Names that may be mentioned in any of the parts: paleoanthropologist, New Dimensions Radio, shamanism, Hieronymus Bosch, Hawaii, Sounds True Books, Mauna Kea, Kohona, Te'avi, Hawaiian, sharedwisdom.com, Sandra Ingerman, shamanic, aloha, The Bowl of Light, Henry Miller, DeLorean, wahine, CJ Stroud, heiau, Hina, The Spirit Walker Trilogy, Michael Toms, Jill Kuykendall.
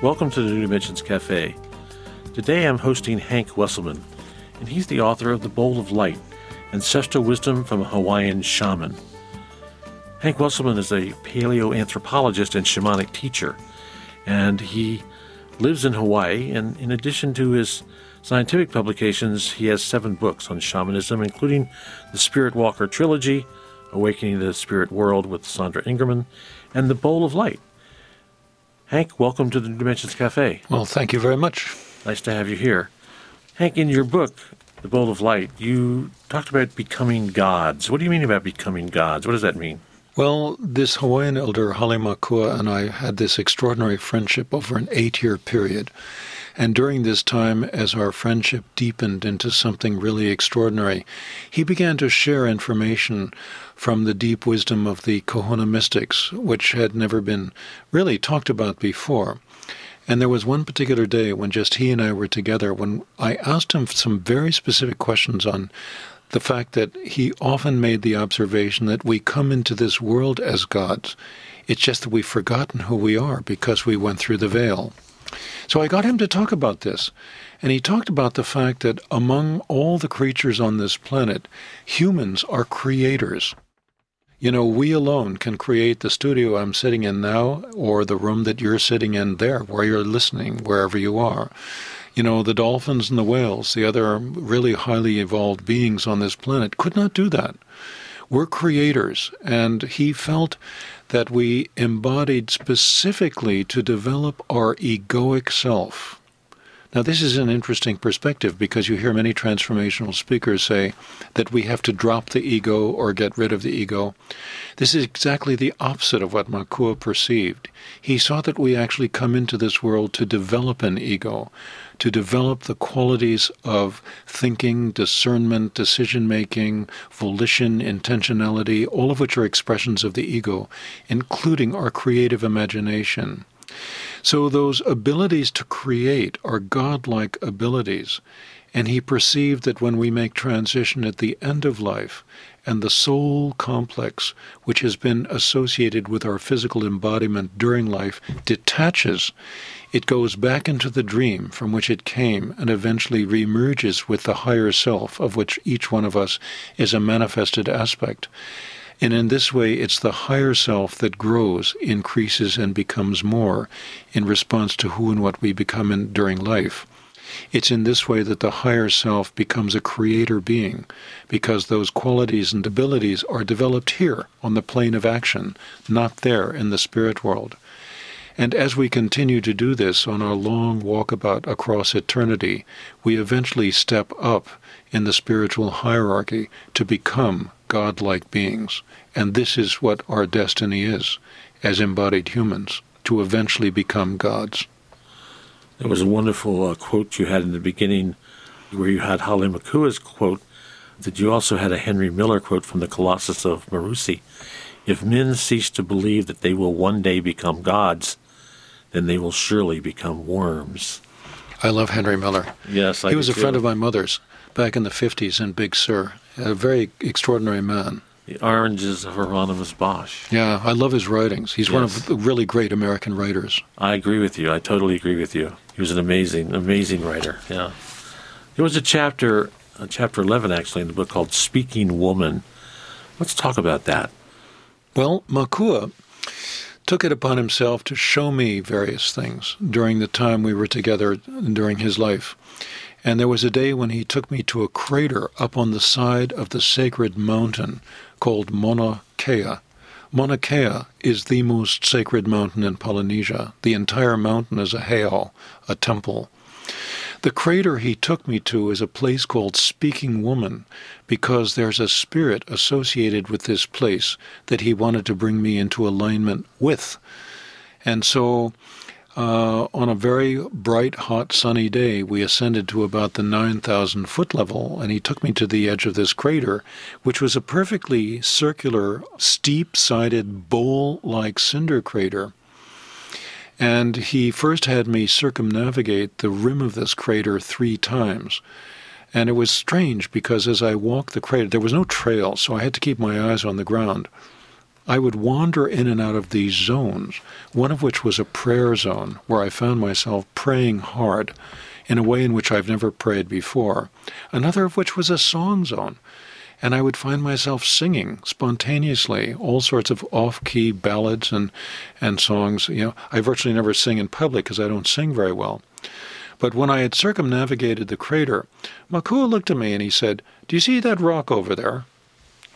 Welcome to the New Dimensions Cafe. Today I'm hosting Hank Wesselman, and he's the author of The Bowl of Light, Ancestral Wisdom from a Hawaiian Shaman. Hank Wesselman is a paleoanthropologist and shamanic teacher, and he lives in Hawaii, and in addition to his scientific publications, he has 7 books on shamanism, including The Spirit Walker Trilogy, Awakening the Spirit World with Sandra Ingerman, and The Bowl of Light. Hank, welcome to the New Dimensions Cafe. Well, thank you very much. Nice to have you here. Hank, in your book, The Bowl of Light, you talked about becoming gods. What do you mean about becoming gods? What does that mean? Well, this Hawaiian elder, Hale Makua, and I had this extraordinary friendship over an 8-year period. And during this time, as our friendship deepened into something really extraordinary, he began to share information from the deep wisdom of the Kohona mystics, which had never been really talked about before. And there was one particular day when just he and I were together, when I asked him some very specific questions on the fact that he often made the observation that we come into this world as gods. It's just that we've forgotten who we are because we went through the veil. So I got him to talk about this, and he talked about the fact that among all the creatures on this planet, humans are creators. You know, we alone can create the studio I'm sitting in now, or the room that you're sitting in there, where you're listening, wherever you are. You know, the dolphins and the whales, the other really highly evolved beings on this planet, could not do that. We're creators, and he felt that we embodied specifically to develop our egoic self. Now, this is an interesting perspective because you hear many transformational speakers say that we have to drop the ego or get rid of the ego. This is exactly the opposite of what Makua perceived. He saw that we actually come into this world to develop an ego, to develop the qualities of thinking, discernment, decision-making, volition, intentionality, all of which are expressions of the ego, including our creative imagination. So those abilities to create are godlike abilities, and he perceived that when we make transition at the end of life and the soul complex, which has been associated with our physical embodiment during life, detaches, it goes back into the dream from which it came and eventually remerges with the higher self of which each one of us is a manifested aspect. And in this way, it's the higher self that grows, increases, and becomes more in response to who and what we become during life. It's in this way that the higher self becomes a creator being, because those qualities and abilities are developed here on the plane of action, not there in the spirit world. And as we continue to do this on our long walkabout across eternity, we eventually step up in the spiritual hierarchy to become godlike beings. And this is what our destiny is, as embodied humans, to eventually become gods. There was a wonderful quote you had in the beginning where you had Hale Makua's quote, that you also had a Henry Miller quote from the Colossus of Marusi. If men cease to believe that they will one day become gods, then they will surely become worms. I love Henry Miller. Yes, I do. He was a friend of my mother's back in the 50s in Big Sur. A very extraordinary man. The Oranges of Hieronymus Bosch. Yeah, I love his writings. He's one of the really great American writers. I agree with you. I totally agree with you. He was an amazing, amazing writer. Yeah. There was a chapter 11 actually, in the book called Speaking Woman. Let's talk about that. Well, Makua took it upon himself to show me various things during the time we were together during his life. And there was a day when he took me to a crater up on the side of the sacred mountain called Mauna Kea. Mauna Kea is the most sacred mountain in Polynesia. The entire mountain is a heiau, a temple. The crater he took me to is a place called Speaking Woman, because there's a spirit associated with this place that he wanted to bring me into alignment with. And so on a very bright, hot, sunny day, we ascended to about the 9,000-foot level, and he took me to the edge of this crater, which was a perfectly circular, steep-sided, bowl-like cinder crater. And he first had me circumnavigate the rim of this crater 3 times. And it was strange because as I walked the crater, there was no trail, so I had to keep my eyes on the ground. I would wander in and out of these zones, one of which was a prayer zone where I found myself praying hard in a way in which I've never prayed before, another of which was a song zone. And I would find myself singing spontaneously all sorts of off-key ballads and songs. You know, I virtually never sing in public because I don't sing very well. But when I had circumnavigated the crater, Makua looked at me and he said, "Do you see that rock over there?"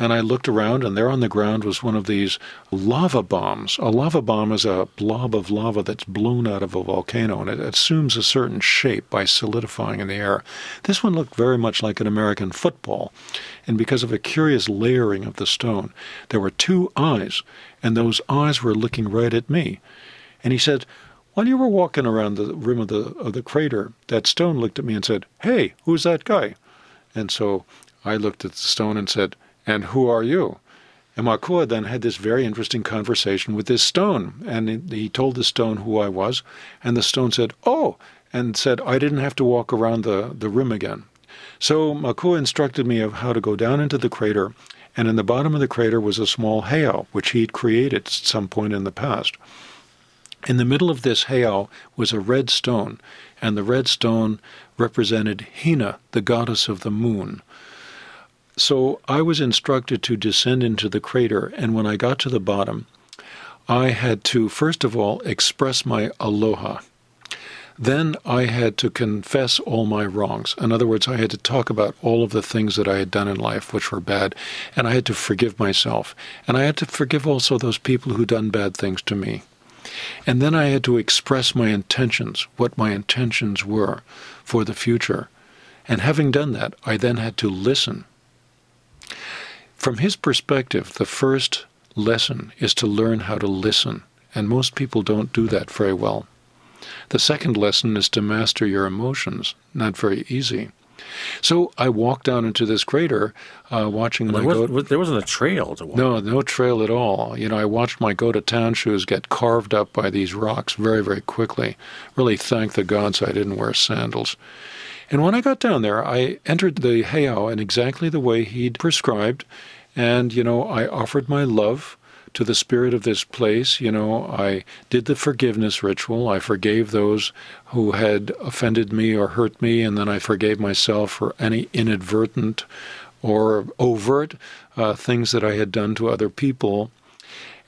And I looked around, and there on the ground was one of these lava bombs. A lava bomb is a blob of lava that's blown out of a volcano, and it assumes a certain shape by solidifying in the air. This one looked very much like an American football, and because of a curious layering of the stone, there were 2 eyes, and those eyes were looking right at me. And he said, "While you were walking around the rim of the crater, that stone looked at me and said, 'Hey, who's that guy?'" And so I looked at the stone and said, "And who are you?" And Makua then had this very interesting conversation with this stone. And he told the stone who I was. And the stone said, "Oh," and said, I didn't have to walk around the rim again. So Makua instructed me of how to go down into the crater. And in the bottom of the crater was a small heiau, which he'd created at some point in the past. In the middle of this heiau was a red stone. And the red stone represented Hina, the goddess of the moon. So I was instructed to descend into the crater, and when I got to the bottom, I had to, first of all, express my aloha. Then I had to confess all my wrongs. In other words, I had to talk about all of the things that I had done in life which were bad, and I had to forgive myself. And I had to forgive also those people who done bad things to me. And then I had to express my intentions, what my intentions were for the future. And having done that, I then had to listen. From his perspective, the first lesson is to learn how to listen, and most people don't do that very well. The second lesson is to master your emotions, not very easy. So I walked down into this crater, watching my goat. There wasn't a trail to walk. No trail at all. You know, I watched my go-to-town shoes get carved up by these rocks very, very quickly. Really thank the gods I didn't wear sandals. And when I got down there, I entered the heiau in exactly the way he'd prescribed. And, you know, I offered my love to the spirit of this place. You know, I did the forgiveness ritual. I forgave those who had offended me or hurt me. And then I forgave myself for any inadvertent or overt things that I had done to other people.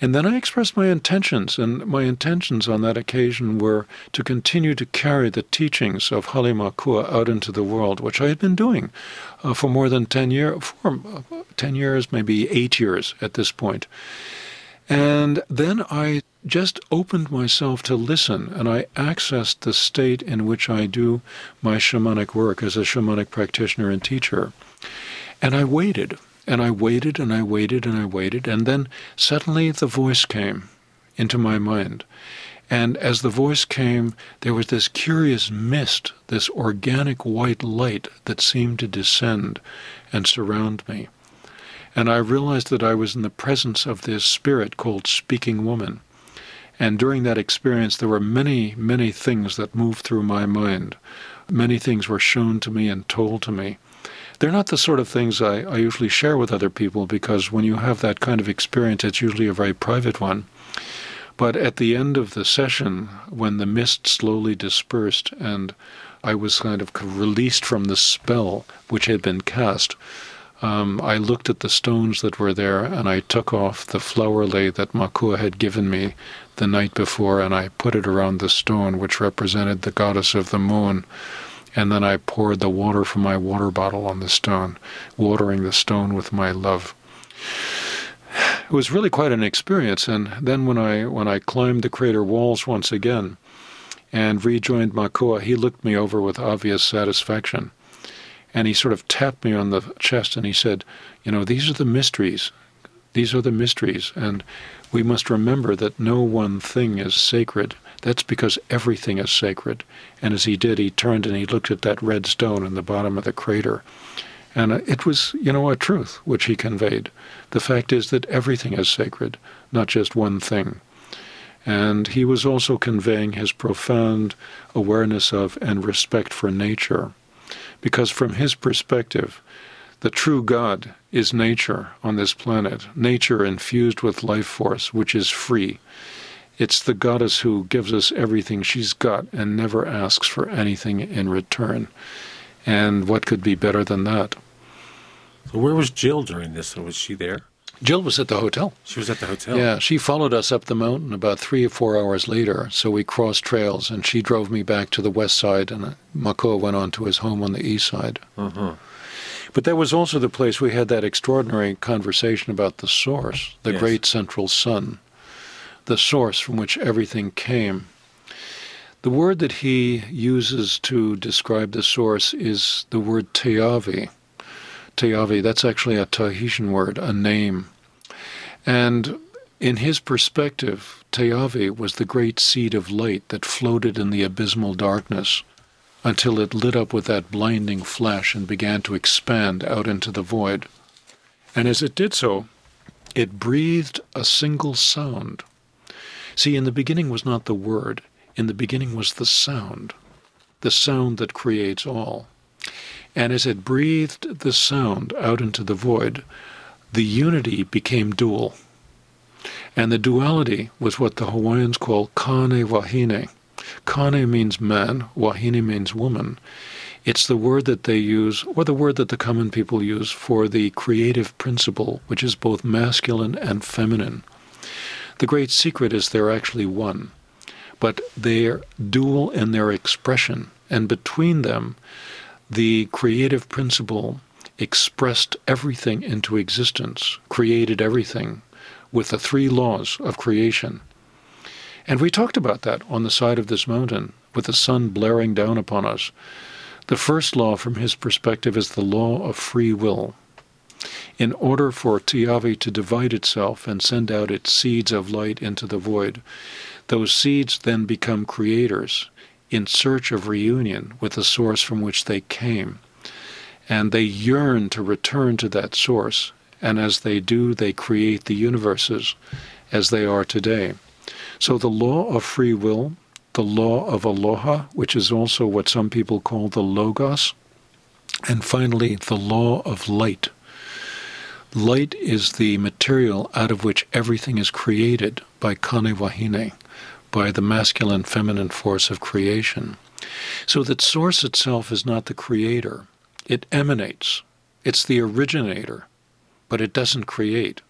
And then I expressed my intentions, and my intentions on that occasion were to continue to carry the teachings of Hale Makua out into the world, which I had been doing for more than 10 years, maybe 8 years at this point. And then I just opened myself to listen, and I accessed the state in which I do my shamanic work as a shamanic practitioner and teacher. And I waited. And I waited, and I waited, and I waited, and then suddenly the voice came into my mind. And as the voice came, there was this curious mist, this organic white light that seemed to descend and surround me. And I realized that I was in the presence of this spirit called Speaking Woman. And during that experience, there were many, many things that moved through my mind. Many things were shown to me and told to me. They're not the sort of things I usually share with other people, because when you have that kind of experience, it's usually a very private one. But at the end of the session, when the mist slowly dispersed and I was kind of released from the spell which had been cast, I looked at the stones that were there, and I took off the flower lei that Makua had given me the night before, and I put it around the stone which represented the goddess of the moon. And then I poured the water from my water bottle on the stone, watering the stone with my love. It was really quite an experience. And then when I climbed the crater walls once again and rejoined Makua, he looked me over with obvious satisfaction. And he sort of tapped me on the chest and he said, "You know, these are the mysteries. These are the mysteries, and we must remember that no one thing is sacred. That's because everything is sacred. And as he did, he turned and he looked at that red stone in the bottom of the crater. And it was, a truth which he conveyed. The fact is that everything is sacred, not just one thing. And he was also conveying his profound awareness of and respect for nature. Because from his perspective, the true God is nature on this planet, nature infused with life force, which is free. It's the goddess who gives us everything she's got and never asks for anything in return. And what could be better than that? So where was Jill during this? Was she there? Jill was at the hotel. She was at the hotel. Yeah, she followed us up the mountain about 3 or 4 hours later, so we crossed trails, and she drove me back to the west side, and Makua went on to his home on the east side. Uh-huh. But that was also the place we had that extraordinary conversation about the source, the great central sun, the source from which everything came. The word that he uses to describe the source is the word Te'avi. Te'avi, that's actually a Tahitian word, a name. And in his perspective, Te'avi was the great seed of light that floated in the abysmal darkness until it lit up with that blinding flash and began to expand out into the void. And as it did so, it breathed a single sound. See, in the beginning was not the word. In the beginning was the sound that creates all. And as it breathed the sound out into the void, the unity became dual. And the duality was what the Hawaiians call Kāne wahine. Kāne means man, wahine means woman. It's the word that they use, or the word that the common people use, for the creative principle, which is both masculine and feminine. The great secret is they're actually one, but they're dual in their expression, and between them, the creative principle expressed everything into existence, created everything with the 3 laws of creation. And we talked about that on the side of this mountain with the sun blaring down upon us. The first law from his perspective is the law of free will. In order for Te'avi to divide itself and send out its seeds of light into the void, those seeds then become creators, in search of reunion with the source from which they came. And they yearn to return to that source, and as they do, they create the universes as they are today. So the law of free will, the law of aloha, which is also what some people call the logos, and finally, the law of light. Light is the material out of which everything is created by Kāne wahine, by the masculine feminine force of creation. So that source itself is not the creator. It emanates. It's the originator, but it doesn't create.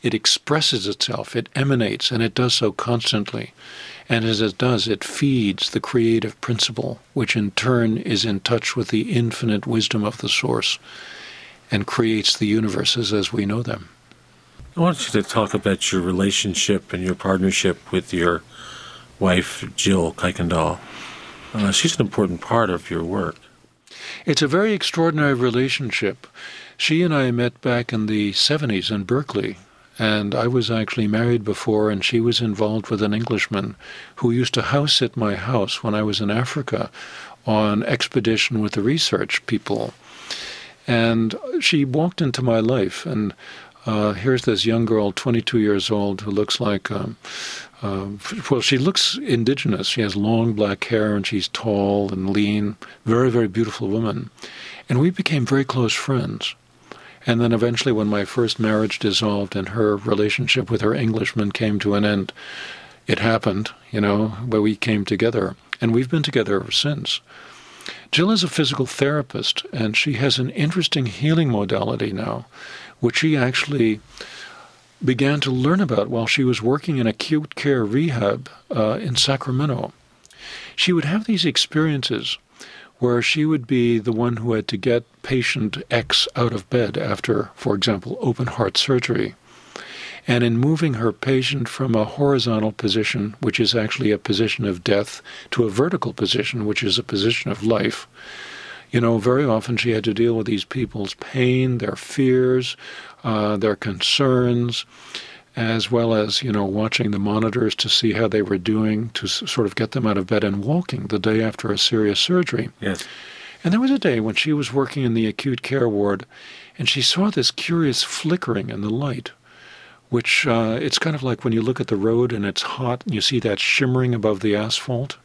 It expresses itself. It emanates, and it does so constantly. And as it does, it feeds the creative principle, which in turn is in touch with the infinite wisdom of the source and creates the universes as we know them. I want you to talk about your relationship and your partnership with your wife, Jill Kuykendall. She's an important part of your work. It's a very extraordinary relationship. She and I met back in the 70s in Berkeley, and I was actually married before, and she was involved with an Englishman who used to house at my house when I was in Africa on expedition with the research people. And she walked into my life, and here's this young girl, 22 years old, who looks like, she looks indigenous. She has long black hair, and she's tall and lean, very, very beautiful woman. And we became very close friends. And then eventually when my first marriage dissolved and her relationship with her Englishman came to an end, it happened, where we came together. And we've been together ever since. Jill is a physical therapist, and she has an interesting healing modality now, which she actually began to learn about while she was working in acute care rehab in Sacramento. She would have these experiences where she would be the one who had to get patient X out of bed after, for example, open heart surgery. And in moving her patient from a horizontal position, which is actually a position of death, to a vertical position, which is a position of life, you know, very often she had to deal with these people's pain, their fears, their concerns, as well as, you know, watching the monitors to see how they were doing, to sort of get them out of bed and walking the day after a serious surgery. Yes. And there was a day when she was working in the acute care ward, and she saw this curious flickering in the light, which it's kind of like when you look at the road and it's hot and you see that shimmering above the asphalt.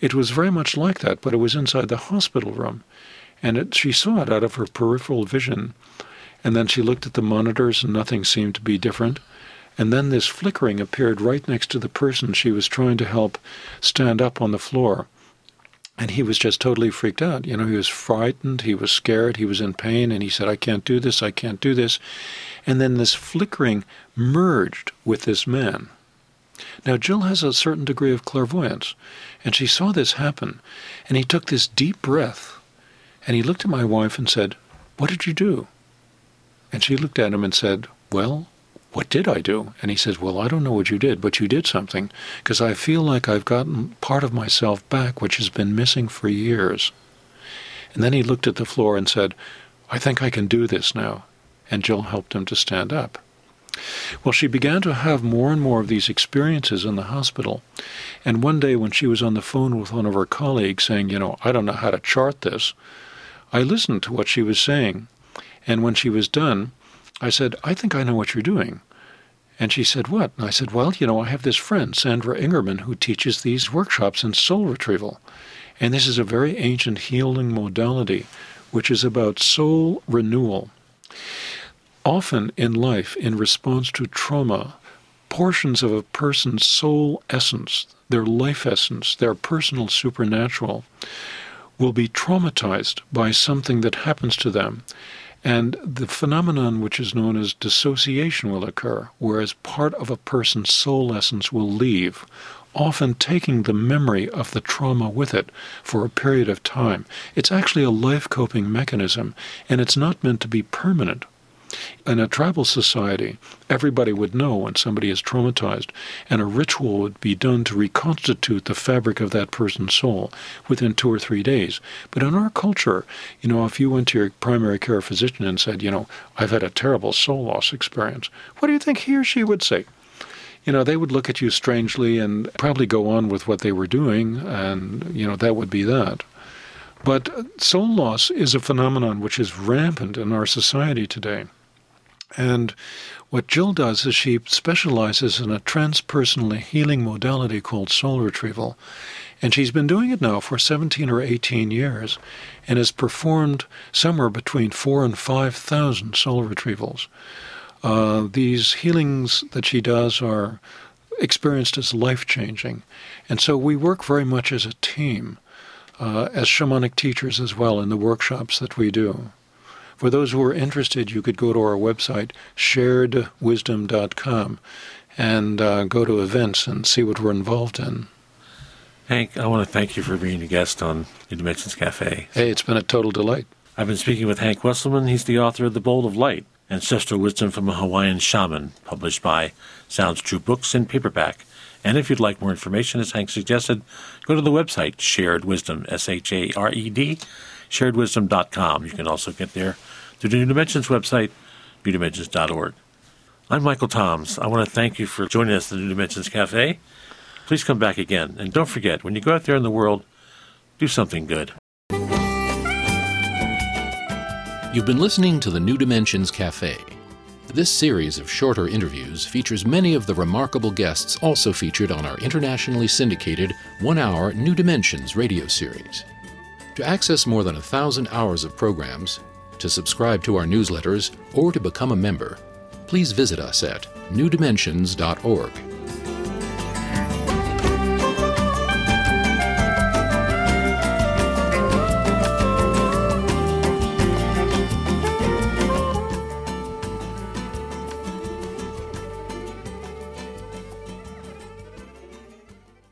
It was very much like that, but it was inside the hospital room. And she saw it out of her peripheral vision. And then she looked at the monitors and nothing seemed to be different. And then this flickering appeared right next to the person she was trying to help stand up on the floor. And he was just totally freaked out. You know, he was frightened, he was scared, he was in pain, and he said, I can't do this, I can't do this. And then this flickering merged with this man. Now, Jill has a certain degree of clairvoyance, and she saw this happen. And he took this deep breath, and he looked at my wife and said, What did you do? And she looked at him and said, Well, what did I do? And he says, Well, I don't know what you did, but you did something, because I feel like I've gotten part of myself back, which has been missing for years. And then he looked at the floor and said, I think I can do this now. And Jill helped him to stand up. Well, she began to have more and more of these experiences in the hospital. And one day when she was on the phone with one of her colleagues saying, you know, I don't know how to chart this, I listened to what she was saying. And when she was done, I said, I think I know what you're doing. And she said, What? And I said, Well, you know, I have this friend, Sandra Ingerman, who teaches these workshops in soul retrieval. And this is a very ancient healing modality, which is about soul renewal. Often in life, in response to trauma, portions of a person's soul essence, their life essence, their personal supernatural, will be traumatized by something that happens to them. And the phenomenon which is known as dissociation will occur, whereas part of a person's soul essence will leave, often taking the memory of the trauma with it for a period of time. It's actually a life coping mechanism, and it's not meant to be permanent. In a tribal society, everybody would know when somebody is traumatized, and a ritual would be done to reconstitute the fabric of that person's soul within 2 or 3 days. But in our culture, you know, if you went to your primary care physician and said, you know, I've had a terrible soul loss experience, what do you think he or she would say? You know, they would look at you strangely and probably go on with what they were doing, and, you know, that would be that. But soul loss is a phenomenon which is rampant in our society today. And what Jill does is she specializes in a transpersonal healing modality called soul retrieval. And she's been doing it now for 17 or 18 years and has performed somewhere between 4,000 and 5,000 soul retrievals. These healings that she does are experienced as life-changing. And so we work very much as a team, as shamanic teachers as well in the workshops that we do. For those who are interested, you could go to our website, sharedwisdom.com, and go to events and see what we're involved in. Hank, I want to thank you for being a guest on New Dimensions Cafe. Hey, it's been a total delight. I've been speaking with Hank Wesselman. He's the author of The Bowl of Light, Ancestral Wisdom from a Hawaiian Shaman, published by Sounds True Books in paperback. And if you'd like more information, as Hank suggested, go to the website, sharedwisdom, S-H-A-R-E-D, sharedwisdom.com. You can also get there through the New Dimensions website, newdimensions.org. I'm Michael Toms. I want to thank you for joining us at the New Dimensions Cafe. Please come back again. And don't forget, when you go out there in the world, do something good. You've been listening to the New Dimensions Cafe. This series of shorter interviews features many of the remarkable guests also featured on our internationally syndicated one-hour New Dimensions radio series. To access more than 1,000 hours of programs, to subscribe to our newsletters, or to become a member, please visit us at newdimensions.org.